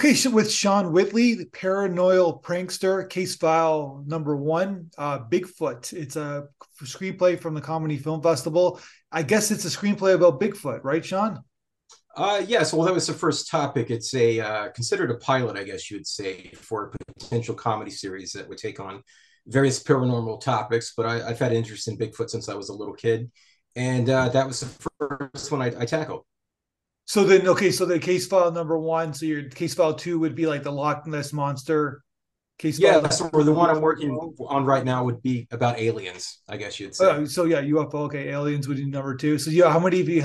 Okay, so with Sean Whitley, the Paranormal Prankster, Casefile #1, Bigfoot. It's a screenplay from the Comedy Film Festival. I guess it's a screenplay about Bigfoot, right, Sean? Yes, well, that was the first topic. It's a considered a pilot, I guess you would say, for a potential comedy series that would take on various paranormal topics. But I've had interest in Bigfoot since I was a little kid, and that was the first one I tackled. So then, okay, so the Casefile #1, so your Casefile 2 would be like the Loch Ness Monster. Or the one I'm working on right now would be about aliens, I guess you'd say. So yeah, UFO. Okay, aliens would be #2. So yeah, how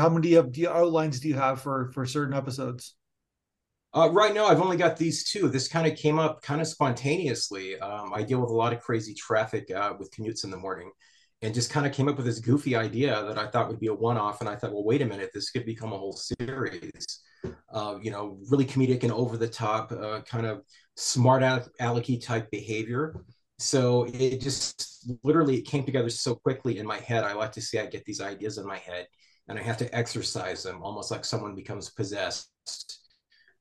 many outlines do you have for certain episodes? Right now, I've only got these two. This kind of came up kind of spontaneously. I deal with a lot of crazy traffic with commutes in the morning, and just kind of came up with this goofy idea that I thought would be a one-off. And I thought, well, wait a minute, this could become a whole series. Really comedic and over-the-top, kind of smart-alecky type behavior. So it just literally came together so quickly in my head. I like to say I get these ideas in my head, and I have to exercise them, almost like someone becomes possessed.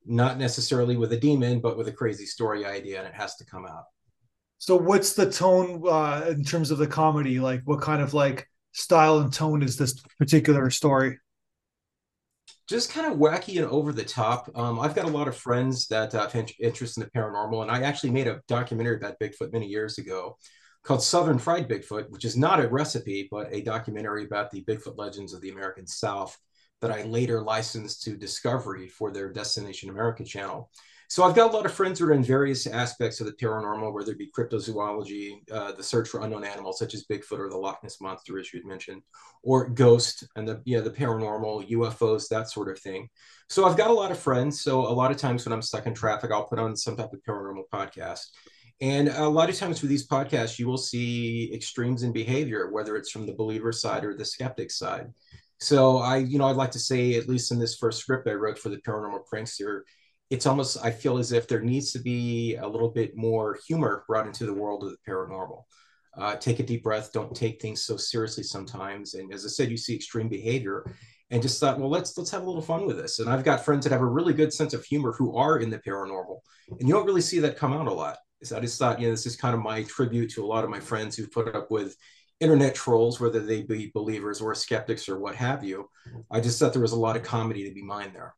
Not necessarily with a demon, but with a crazy story idea, and it has to come out. So what's the tone in terms of the comedy? Like, what kind of like style and tone is this particular story? Just kind of wacky and over the top. I've got a lot of friends that have interest in the paranormal, and I actually made a documentary about Bigfoot many years ago called Southern Fried Bigfoot, which is not a recipe, but a documentary about the Bigfoot legends of the American South that I later licensed to Discovery for their Destination America channel. So I've got a lot of friends who are in various aspects of the paranormal, whether it be cryptozoology, the search for unknown animals such as Bigfoot or the Loch Ness Monster, as you had mentioned, or ghost and the paranormal, UFOs, that sort of thing. So I've got a lot of friends. So a lot of times when I'm stuck in traffic, I'll put on some type of paranormal podcast. And a lot of times with these podcasts, you will see extremes in behavior, whether it's from the believer side or the skeptic side. So I'd like to say, at least in this first script I wrote for the Paranormal Prankster, it's almost, I feel as if there needs to be a little bit more humor brought into the world of the paranormal. Take a deep breath. Don't take things so seriously sometimes. And as I said, you see extreme behavior, and just thought, well, let's have a little fun with this. And I've got friends that have a really good sense of humor who are in the paranormal, and you don't really see that come out a lot. So I just thought, this is kind of my tribute to a lot of my friends who put up with internet trolls, whether they be believers or skeptics or what have you. I just thought there was a lot of comedy to be mined there.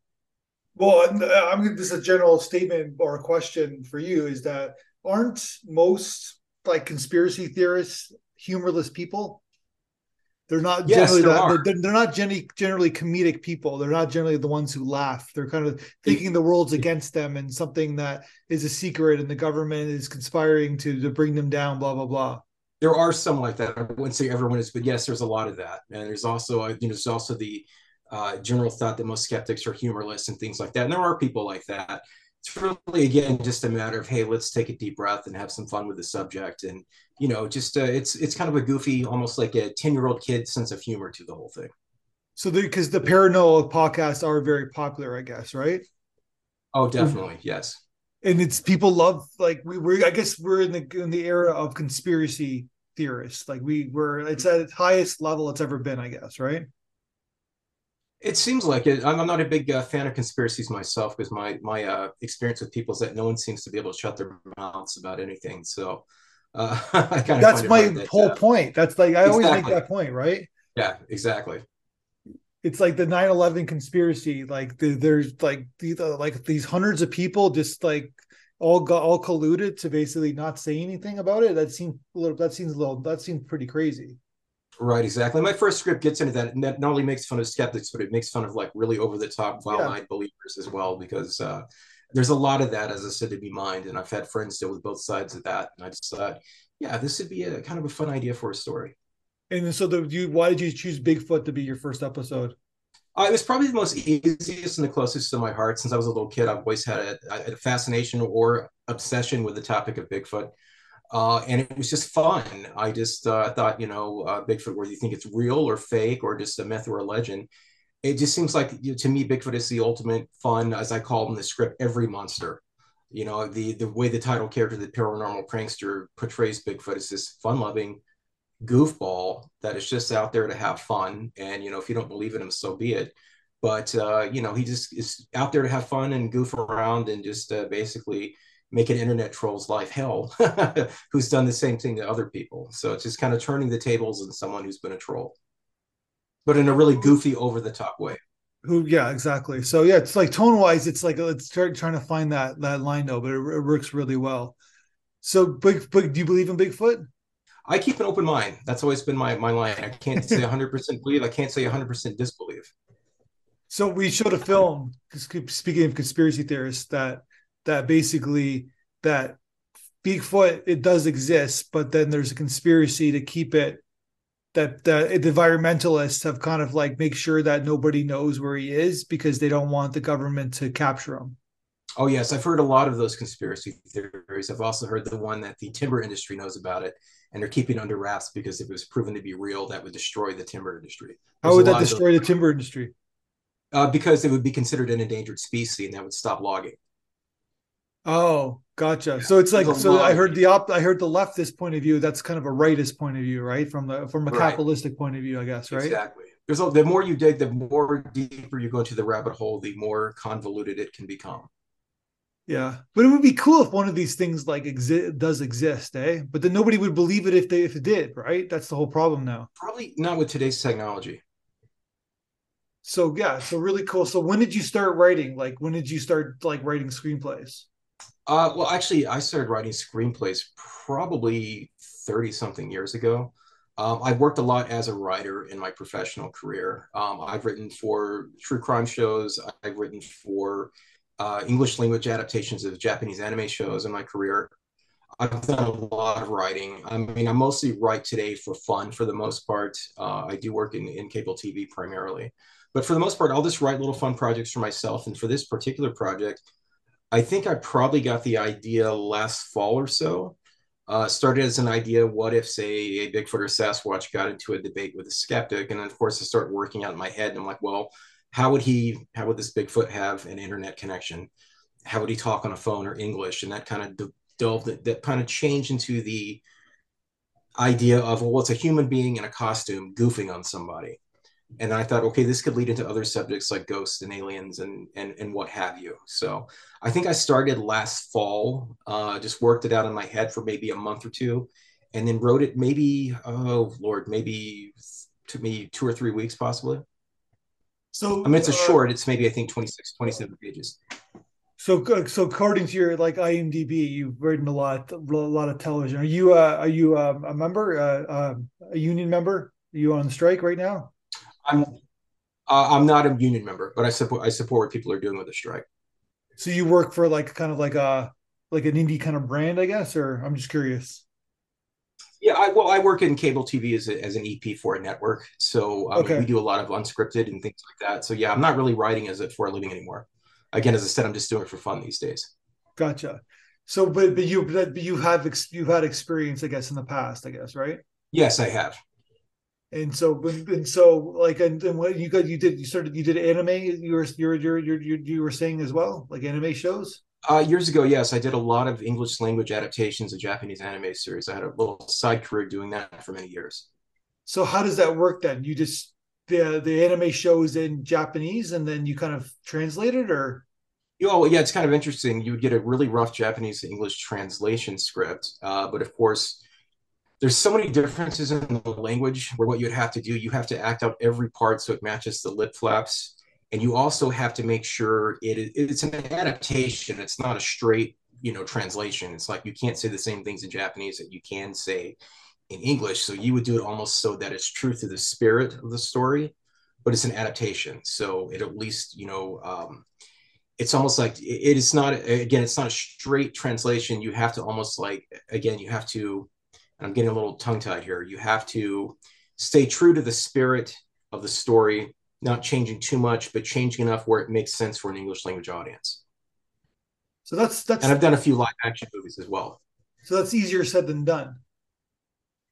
Well, this is a general statement or a question for you, is that aren't most like conspiracy theorists humorless people? They're not generally they're not generally comedic people. They're not generally the ones who laugh. They're kind of thinking the world's against them and something that is a secret and the government is conspiring to bring them down, blah, blah, blah. There are some like that. I wouldn't say everyone is, but yes, there's a lot of that. And there's also, there's also the general thought that most skeptics are humorless and things like that. And there are people like that. It's really, again, just a matter of, hey, let's take a deep breath and have some fun with the subject. And, it's kind of a goofy, almost like a 10-year-old kid sense of humor to the whole thing. So because the paranormal podcasts are very popular, I guess, right? Oh, definitely. Mm-hmm. Yes. And it's, people love, like, we're in the era of conspiracy theorists. Like it's at its highest level it's ever been, I guess, right? It seems like it. I'm not a big fan of conspiracies myself, because my experience with people is that no one seems to be able to shut their mouths about anything. So I kind of that's my whole point. That's like I always make that point, right? Yeah, exactly. It's like the 9/11 conspiracy. Like there's like these hundreds of people just like all colluded to basically not say anything about it. That seems pretty crazy. Right, exactly. My first script gets into that, and that not only makes fun of skeptics, but it makes fun of like really over the top, wild-eyed believers as well, because there's a lot of that, as I said, to be mined. And I've had friends deal with both sides of that, and I just thought, yeah, this would be a kind of a fun idea for a story. And so, why did you choose Bigfoot to be your first episode? It was probably the most easiest and the closest to my heart. Since I was a little kid, I've always had a fascination or obsession with the topic of Bigfoot. And it was just fun. I just thought, Bigfoot, whether you think it's real or fake or just a myth or a legend, it just seems like, to me, Bigfoot is the ultimate fun, as I call in the script, every monster. The way the title character, the Paranormal Prankster, portrays Bigfoot is this fun-loving goofball that is just out there to have fun. And, if you don't believe in him, so be it. But, you know, he just is out there to have fun and goof around and just basically make an internet troll's life hell, who's done the same thing to other people. So it's just kind of turning the tables on someone who's been a troll, but in a really goofy, over-the-top way. Yeah, exactly. So, yeah, it's like tone-wise, it's like it's trying to find that line, though, but it works really well. So, do you believe in Bigfoot? I keep an open mind. That's always been my line. I can't say 100% believe. I can't say 100% disbelieve. So we showed a film, speaking of conspiracy theorists, that basically that Bigfoot, it does exist, but then there's a conspiracy to keep it, that the environmentalists have kind of like make sure that nobody knows where he is because they don't want the government to capture him. Oh, yes. I've heard a lot of those conspiracy theories. I've also heard the one that the timber industry knows about it and they're keeping under wraps because if it was proven to be real, that would destroy the timber industry. How would that destroy the timber industry? Because it would be considered an endangered species and that would stop logging. Oh, gotcha. Yeah. So it's like, so I heard the leftist point of view. That's kind of a rightist point of view, right? From a capitalistic point of view, I guess, right? Exactly. The more you dig, the more deeper you go into the rabbit hole, the more convoluted it can become. Yeah. But it would be cool if one of these things like does exist, eh? But then nobody would believe it if it did, right? That's the whole problem now. Probably not with today's technology. So yeah, so really cool. So when did you start writing? Like when did you start like writing screenplays? Well, actually, I started writing screenplays probably 30-something years ago. I've worked a lot as a writer in my professional career. I've written for true crime shows. I've written for English language adaptations of Japanese anime shows in my career. I've done a lot of writing. I mean, I mostly write today for fun for the most part. I do work in cable TV primarily. But for the most part, I'll just write little fun projects for myself. And for this particular project, I think I probably got the idea last fall or so. Started as an idea, what if, say, a Bigfoot or Sasquatch got into a debate with a skeptic? And then, of course, I start working out in my head. And I'm like, well, how would this Bigfoot have an internet connection? How would he talk on a phone or English? And that kind of changed into the idea of, well, it's a human being in a costume goofing on somebody. And I thought, okay, this could lead into other subjects like ghosts and aliens and what have you. So I think I started last fall, just worked it out in my head for maybe a month or two, and then wrote it maybe to me 2 or 3 weeks possibly. So I mean, it's a short. It's maybe I think 26, 27 pages. So according to your like IMDb, you've written a lot of television. Are you a member, a union member? Are you on strike right now? I'm not a union member, but I support what people are doing with the strike. So you work for like kind of like an indie kind of brand, I guess, or I'm just curious. Yeah, I work in cable TV as an EP for a network, so okay. We do a lot of unscripted and things like that. So yeah, I'm not really writing for a living anymore. Again, as I said, I'm just doing it for fun these days. Gotcha. So, but you've had experience, I guess, in the past, I guess, right? Yes, I have. And what you did anime. You were saying as well, like anime shows. Years ago, yes, I did a lot of English language adaptations of Japanese anime series. I had a little side career doing that for many years. So how does that work then? You just the anime shows in Japanese, and then you kind of translate it, or? Oh, yeah, it's kind of interesting. You would get a really rough Japanese to English translation script, but of course. There's so many differences in the language where what you'd have to do, you have to act out every part so it matches the lip flaps. And you also have to make sure it's an adaptation. It's not a straight, translation. It's like you can't say the same things in Japanese that you can say in English. So you would do it almost so that it's true to the spirit of the story, but it's an adaptation. So it at least, it's almost like it's not a straight translation. You have to almost like, again, you have to, I'm getting a little tongue-tied here. You have to stay true to the spirit of the story, not changing too much, but changing enough where it makes sense for an English language audience. So that's. And I've done a few live action movies as well. So that's easier said than done.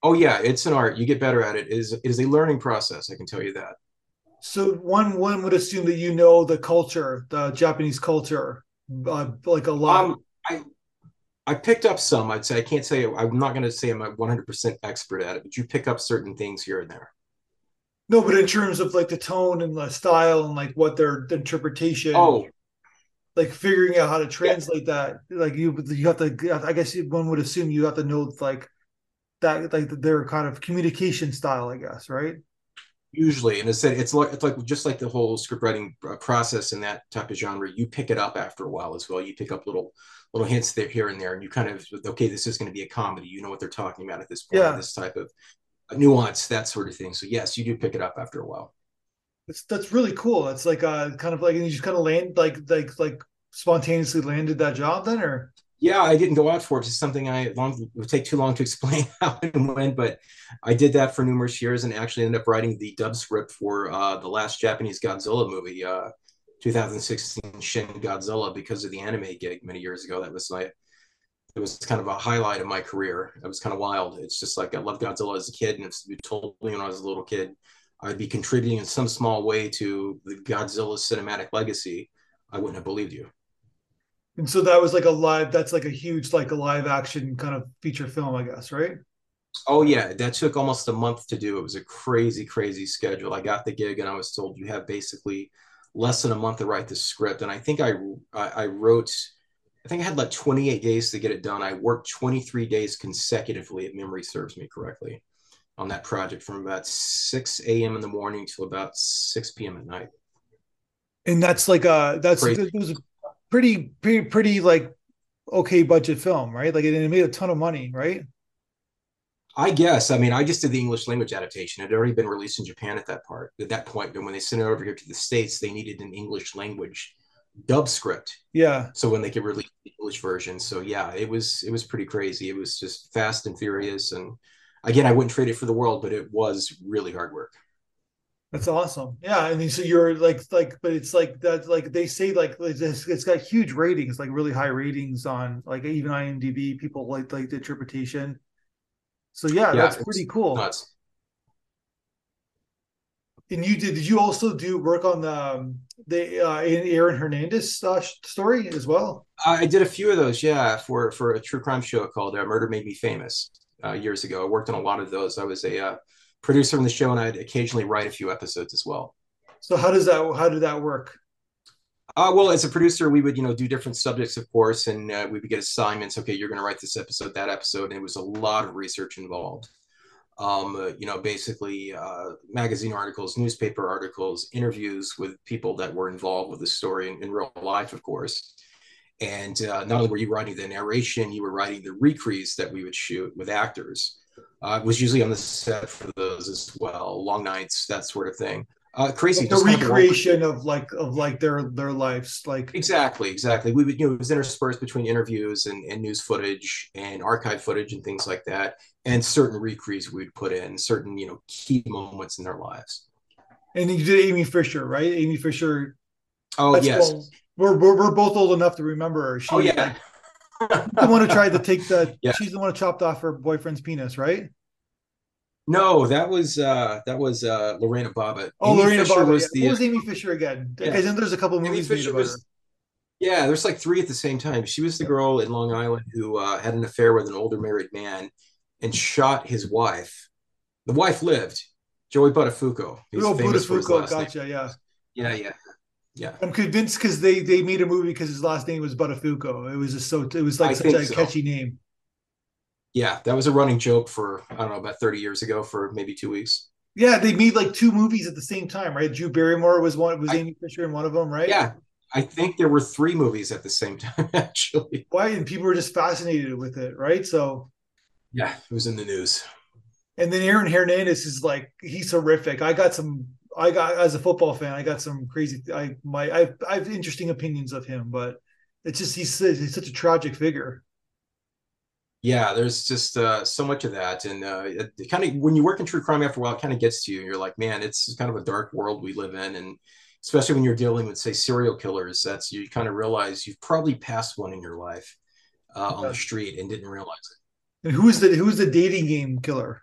Oh yeah, it's an art. You get better at it. It is a learning process. I can tell you that. So one would assume that you know the culture, the Japanese culture, like a lot. I picked up some. I'd say I can't say I'm not going to say I'm a 100% expert at it, but you pick up certain things here and there. No, but in terms of like the tone and the style and like what their interpretation, like figuring out how to translate that, like you have to. I guess one would assume you have to know like that, like their kind of communication style. I guess, right? Usually, and it's like just like the whole script writing process in that type of genre. You pick it up after a while as well. You pick up little hints there, here and there, and you kind of this is going to be a comedy. You know what they're talking about at this point. Yeah. This type of nuance, that sort of thing. So yes, you do pick it up after a while. That's really cool. It's like kind of like, and you just kind of land like spontaneously landed that job then, or? Yeah, I didn't go out for it. It's something it would take too long to explain how and when, but I did that for numerous years and actually ended up writing the dub script for the last Japanese Godzilla movie, 2016 Shin Godzilla, because of the anime gig many years ago. That was it was kind of a highlight of my career. It was kind of wild. It's just like I loved Godzilla as a kid, and if you told me when I was a little kid I'd be contributing in some small way to the Godzilla cinematic legacy, I wouldn't have believed you. And so that was like a live action kind of feature film, I guess, right? Oh yeah, that took almost a month to do. It was a crazy, crazy schedule. I got the gig and I was told you have basically less than a month to write the script. And I think I wrote, I think I had like 28 days to get it done. I worked 23 days consecutively, if memory serves me correctly, on that project from about 6 a.m. in the morning till about 6 p.m. at night. And that's like it was a pretty like okay budget film, right? Like it made a ton of money, right? I guess. I mean, I just did the English language adaptation. It had already been released in Japan at that point. And when they sent it over here to the States, they needed an English language dub script, so when they could release the English version. So yeah, it was pretty crazy. It was just fast and furious, and again, I wouldn't trade it for the world, but it was really hard work. That's awesome. Yeah, I mean, so you're like but it's like that, like they say, like it's got huge ratings, like really high ratings on like even IMDb. People like the interpretation, so yeah that's pretty cool. Nuts. And you did you also do work on the Aaron Hernandez story as well? I did a few of those, for a true crime show called Murder Made Me Famous years ago. I worked on a lot of those. I was a producer on the show, and I'd occasionally write a few episodes as well. So how did that work? Well, as a producer, we would do different subjects, of course, and we would get assignments. Okay, you're going to write this episode, that episode, and it was a lot of research involved. Magazine articles, newspaper articles, interviews with people that were involved with the story in real life, of course. And not only were you writing the narration, you were writing the recrees that we would shoot with actors. I was usually on the set for those as well, long nights, that sort of thing. Crazy. The recreation of their lives, like exactly. We would it was interspersed between interviews and news footage and archive footage and things like that, and certain recrees we'd put in certain key moments in their lives. And you did Amy Fisher, right? Amy Fisher. Oh yes, well, we're both old enough to remember her. She, the one who tried to take the. Yeah. She's the one who chopped off her boyfriend's penis, right? No, that was Lorena Bobbitt. Oh, Lorena Bobbitt. What was Amy Fisher again? Yeah. Then there's a couple of movies made about her. Yeah, there's like three at the same time. She was the girl in Long Island who had an affair with an older married man and shot his wife. The wife lived. Joey Buttafuoco. He's famous for his last name. Yeah. I'm convinced because they made a movie because his last name was Buttafuoco. It was such a catchy name. Yeah, that was a running joke for, I don't know, about 30 years ago for maybe 2 weeks. Yeah, they made like two movies at the same time, right? Drew Barrymore was one, Amy Fisher in one of them, right? Yeah, I think there were three movies at the same time, actually. Why? And people were just fascinated with it, right? So, yeah, it was in the news. And then Aaron Hernandez is like, he's horrific. As a football fan, I got some crazy, I have interesting opinions of him, but it's just, he's such a tragic figure. Yeah, there's just so much of that. And it kind of, when you work in true crime after a while, it kind of gets to you. And you're like, man, it's kind of a dark world we live in. And especially when you're dealing with, say, serial killers, you kind of realize you've probably passed one in your life on the street and didn't realize it. And who's the dating game killer?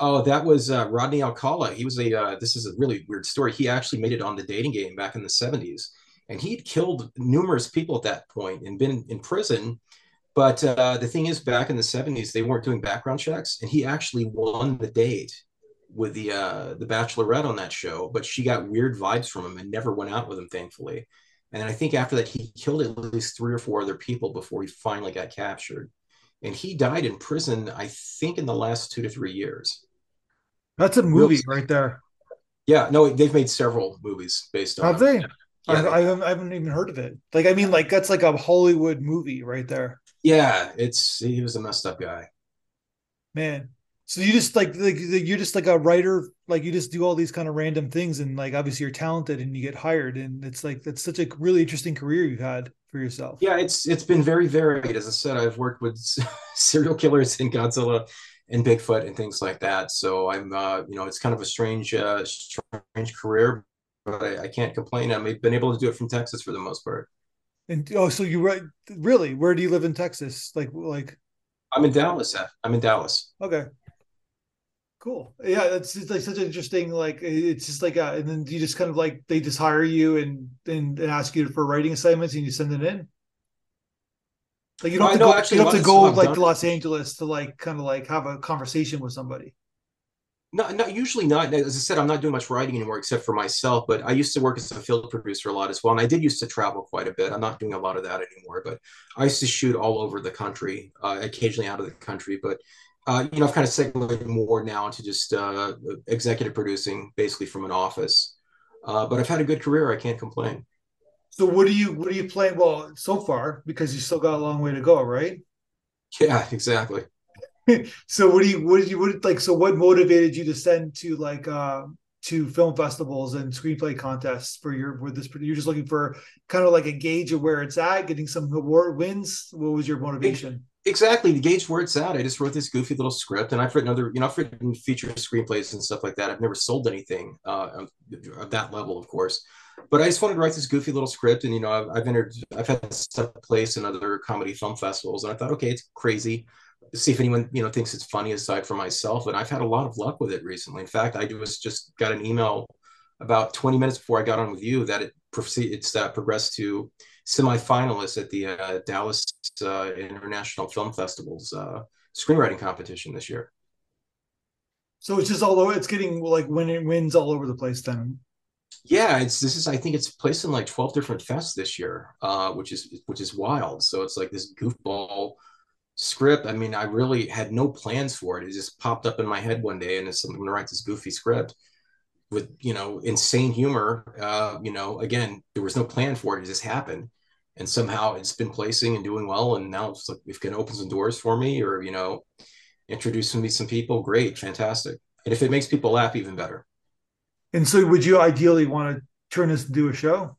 Oh, that was Rodney Alcala. He was this is a really weird story. He actually made it on the dating game back in the 70s. And he'd killed numerous people at that point and been in prison. But the thing is, back in the 70s, they weren't doing background checks, and he actually won the date with the Bachelorette on that show, but she got weird vibes from him and never went out with him, thankfully. And I think after that, he killed at least 3 or 4 other people before he finally got captured. And he died in prison, I think, in the last 2 to 3 years. That's a movie right there. Yeah, no, they've made several movies based on it. Have they? Yeah, I haven't even heard of it. Like, I mean, like, that's like a Hollywood movie right there. Yeah, he was a messed up guy. Man. So you just like you're just like a writer, like you just do all these kind of random things, and like obviously you're talented and you get hired, and it's like that's such a really interesting career you've had for yourself. Yeah, it's been very varied. As I said, I've worked with serial killers and Godzilla and Bigfoot and things like that. So I'm you know, it's kind of a strange career, but I can't complain. I've been able to do it from Texas for the most part. And oh, so you really? Where do you live in Texas? Like I'm in Dallas. I'm in Dallas. Okay. Cool. Yeah, it's like such an interesting, like it's just like and then you just kind of like they just hire you and ask you for writing assignments and you send it in. Like you don't have to go like to Los Angeles to like kind of like have a conversation with somebody. No, not usually not. As I said, I'm not doing much writing anymore except for myself. But I used to work as a field producer a lot as well, and I did used to travel quite a bit. I'm not doing a lot of that anymore, but I used to shoot all over the country, occasionally out of the country, but. You know, I've kind of segued more now to just executive producing, basically from an office. But I've had a good career; I can't complain. So, what are you playing? Well, so far, because you still got a long way to go, right? Yeah, exactly. So, what motivated you to send to film festivals and screenplay contests for this? You're just looking for kind of like a gauge of where it's at, getting some award wins. What was your motivation? Exactly, to gauge where it's at. I just wrote this goofy little script, and I've written I've written feature screenplays and stuff like that. I've never sold anything of that level, of course. But I just wanted to write this goofy little script, and you know, I've had stuff placed in other comedy film festivals, and I thought, okay, it's crazy. See if anyone thinks it's funny aside from myself. And I've had a lot of luck with it recently. In fact, I just got an email about 20 minutes before I got on with you that it's progressed to semi-finalists at the Dallas International Film Festival's screenwriting competition this year. So it's just all over. It's getting like wins all over the place then. Yeah, I think it's placed in like 12 different fests this year, which is wild. So it's like this goofball script. I mean, I really had no plans for it. It just popped up in my head one day, and I'm going to write this goofy script with insane humor. Again, there was no plan for it. It just happened. And somehow it's been placing and doing well. And now it's like, if it can open some doors for me or, introduce me to some people, great, fantastic. And if it makes people laugh, even better. And so would you ideally want to turn this into a show?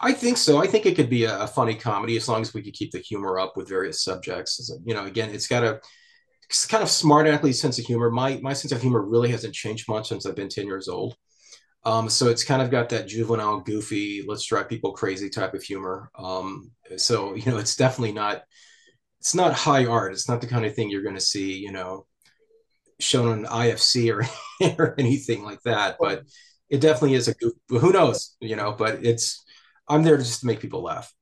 I think so. I think it could be a funny comedy as long as we could keep the humor up with various subjects. Again, it's got a kind of smart athlete sense of humor. My sense of humor really hasn't changed much since I've been 10 years old. So it's kind of got that juvenile, goofy, let's drive people crazy type of humor. So, it's definitely not high art. It's not the kind of thing you're going to see, shown on IFC or anything like that. But it definitely is who knows, but I'm there just to make people laugh.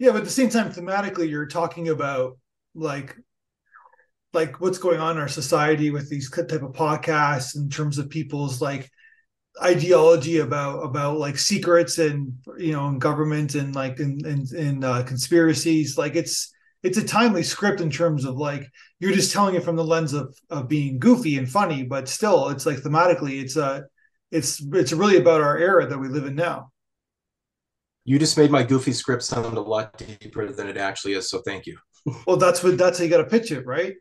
Yeah. But at the same time, thematically, you're talking about like what's going on in our society with these type of podcasts in terms of people's like, ideology about like secrets and and government and like in conspiracies. Like it's a timely script in terms of like you're just telling it from the lens of being goofy and funny, but still it's like thematically it's really about our era that we live in now. You just made my goofy script sound a lot deeper than it actually is, so thank you. Well, that's how you got to pitch it, right?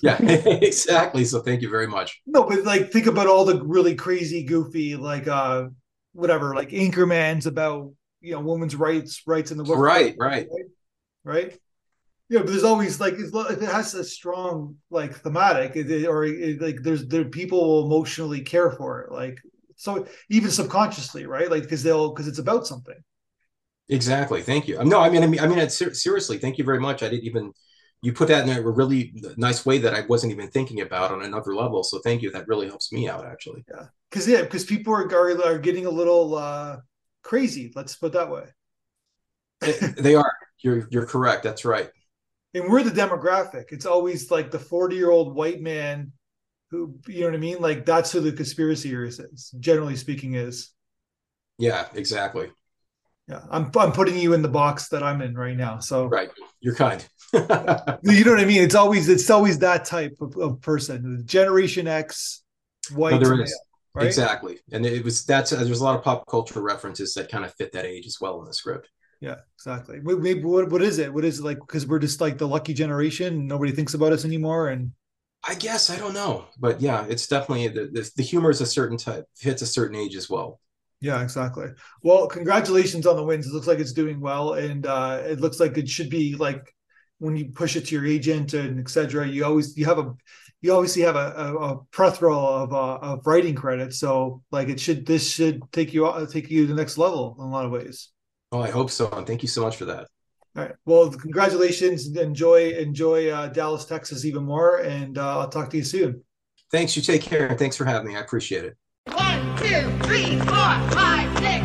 Yeah, exactly. So thank you very much. No, but like think about all the really crazy, goofy, like whatever, like Anchorman's about women's rights in the world. Right. Yeah, but there's always like if it has a strong like thematic, like there people will emotionally care for it, like so even subconsciously, right? Like because it's about something. Exactly. Thank you. No, I mean, it's seriously. Thank you very much. I didn't even. You put that in a really nice way that I wasn't even thinking about on another level. So thank you. That really helps me out, actually. Yeah, because people are getting a little crazy. Let's put it that way. They are. You're correct. That's right. And we're the demographic. It's always like the 40-year-old white man who, you know what I mean? Like, that's who the conspiracy theorist is, generally speaking, is. Yeah, exactly. Yeah, I'm putting you in the box that I'm in right now. So right, you're kind. You know what I mean? It's always that type of person, Generation X, white. No, there is. Right? Exactly, and there's a lot of pop culture references that kind of fit that age as well in the script. Yeah, exactly. Maybe what is it? What is it like? Because we're just like the lucky generation. Nobody thinks about us anymore, and I guess I don't know, but yeah, it's definitely the humor is a certain type, hits a certain age as well. Yeah, exactly. Well, congratulations on the wins. It looks like it's doing well, and it looks like it should be like when you push it to your agent and et cetera, you obviously have a plethora of writing credits. So like this should take you to the next level in a lot of ways. Oh, I hope so. And thank you so much for that. All right. Well, congratulations. Enjoy Dallas, Texas even more. And I'll talk to you soon. Thanks. You take care. Thanks for having me. I appreciate it. 1, 2, 3, 4, 5, 6.